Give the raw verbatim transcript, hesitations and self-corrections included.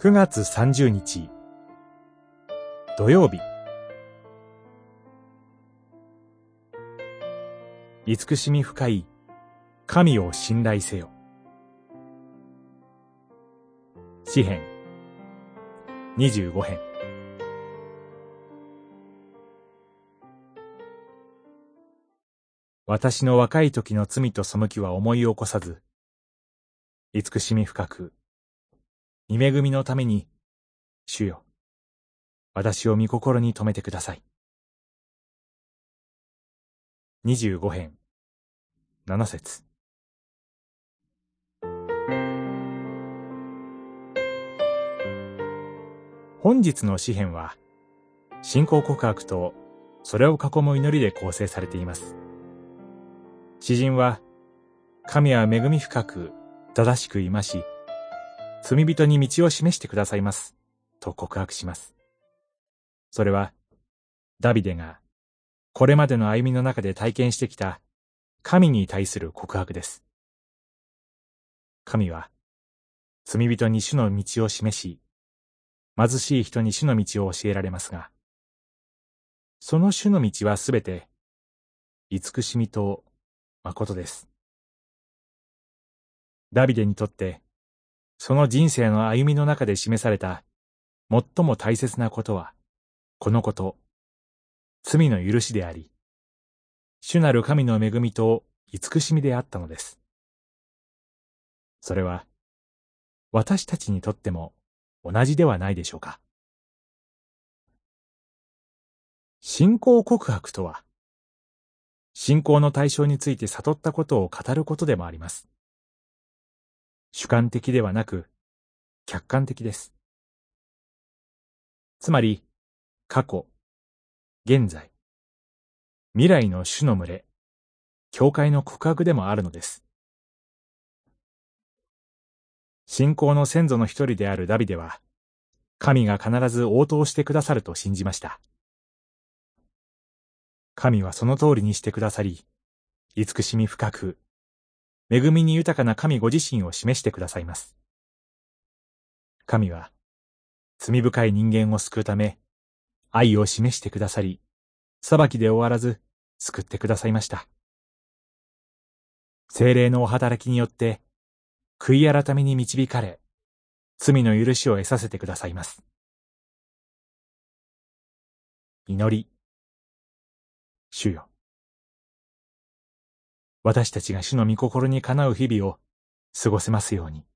くがつさんじゅうにち土曜日、慈しみ深い神を信頼せよ。詩編にじゅうごへん。私の若い時の罪と背きは思い起こさず、慈しみ深く御恵みのために、主よ、私を御心に留めてください。にじゅうごへんななせつ。本日の詩編は、信仰告白とそれを囲む祈りで構成されています。詩人は、神は恵み深く正しく戒し、罪人に道を示してくださいますと告白します。それは、ダビデがこれまでの歩みの中で体験してきた神に対する告白です。神は、罪人に主の道を示し、貧しい人に主の道を教えられますが、その主の道はすべて、慈しみと誠です。ダビデにとって、その人生の歩みの中で示された最も大切なことは、このこと、罪の許しであり、主なる神の恵みと慈しみであったのです。それは、私たちにとっても同じではないでしょうか。信仰告白とは、信仰の対象について悟ったことを語ることでもあります。主観的ではなく、客観的です。つまり、過去、現在、未来の主の群れ、教会の告白でもあるのです。信仰の先祖の一人であるダビデは、神が必ず応答してくださると信じました。神はその通りにしてくださり、慈しみ深く、恵みに豊かな神ご自身を示してくださいます。神は、罪深い人間を救うため、愛を示してくださり、裁きで終わらず、救ってくださいました。聖霊のお働きによって、悔い改めに導かれ、罪の許しを得させてくださいます。祈り。主よ、私たちが主の御心にかなう日々を過ごせますように。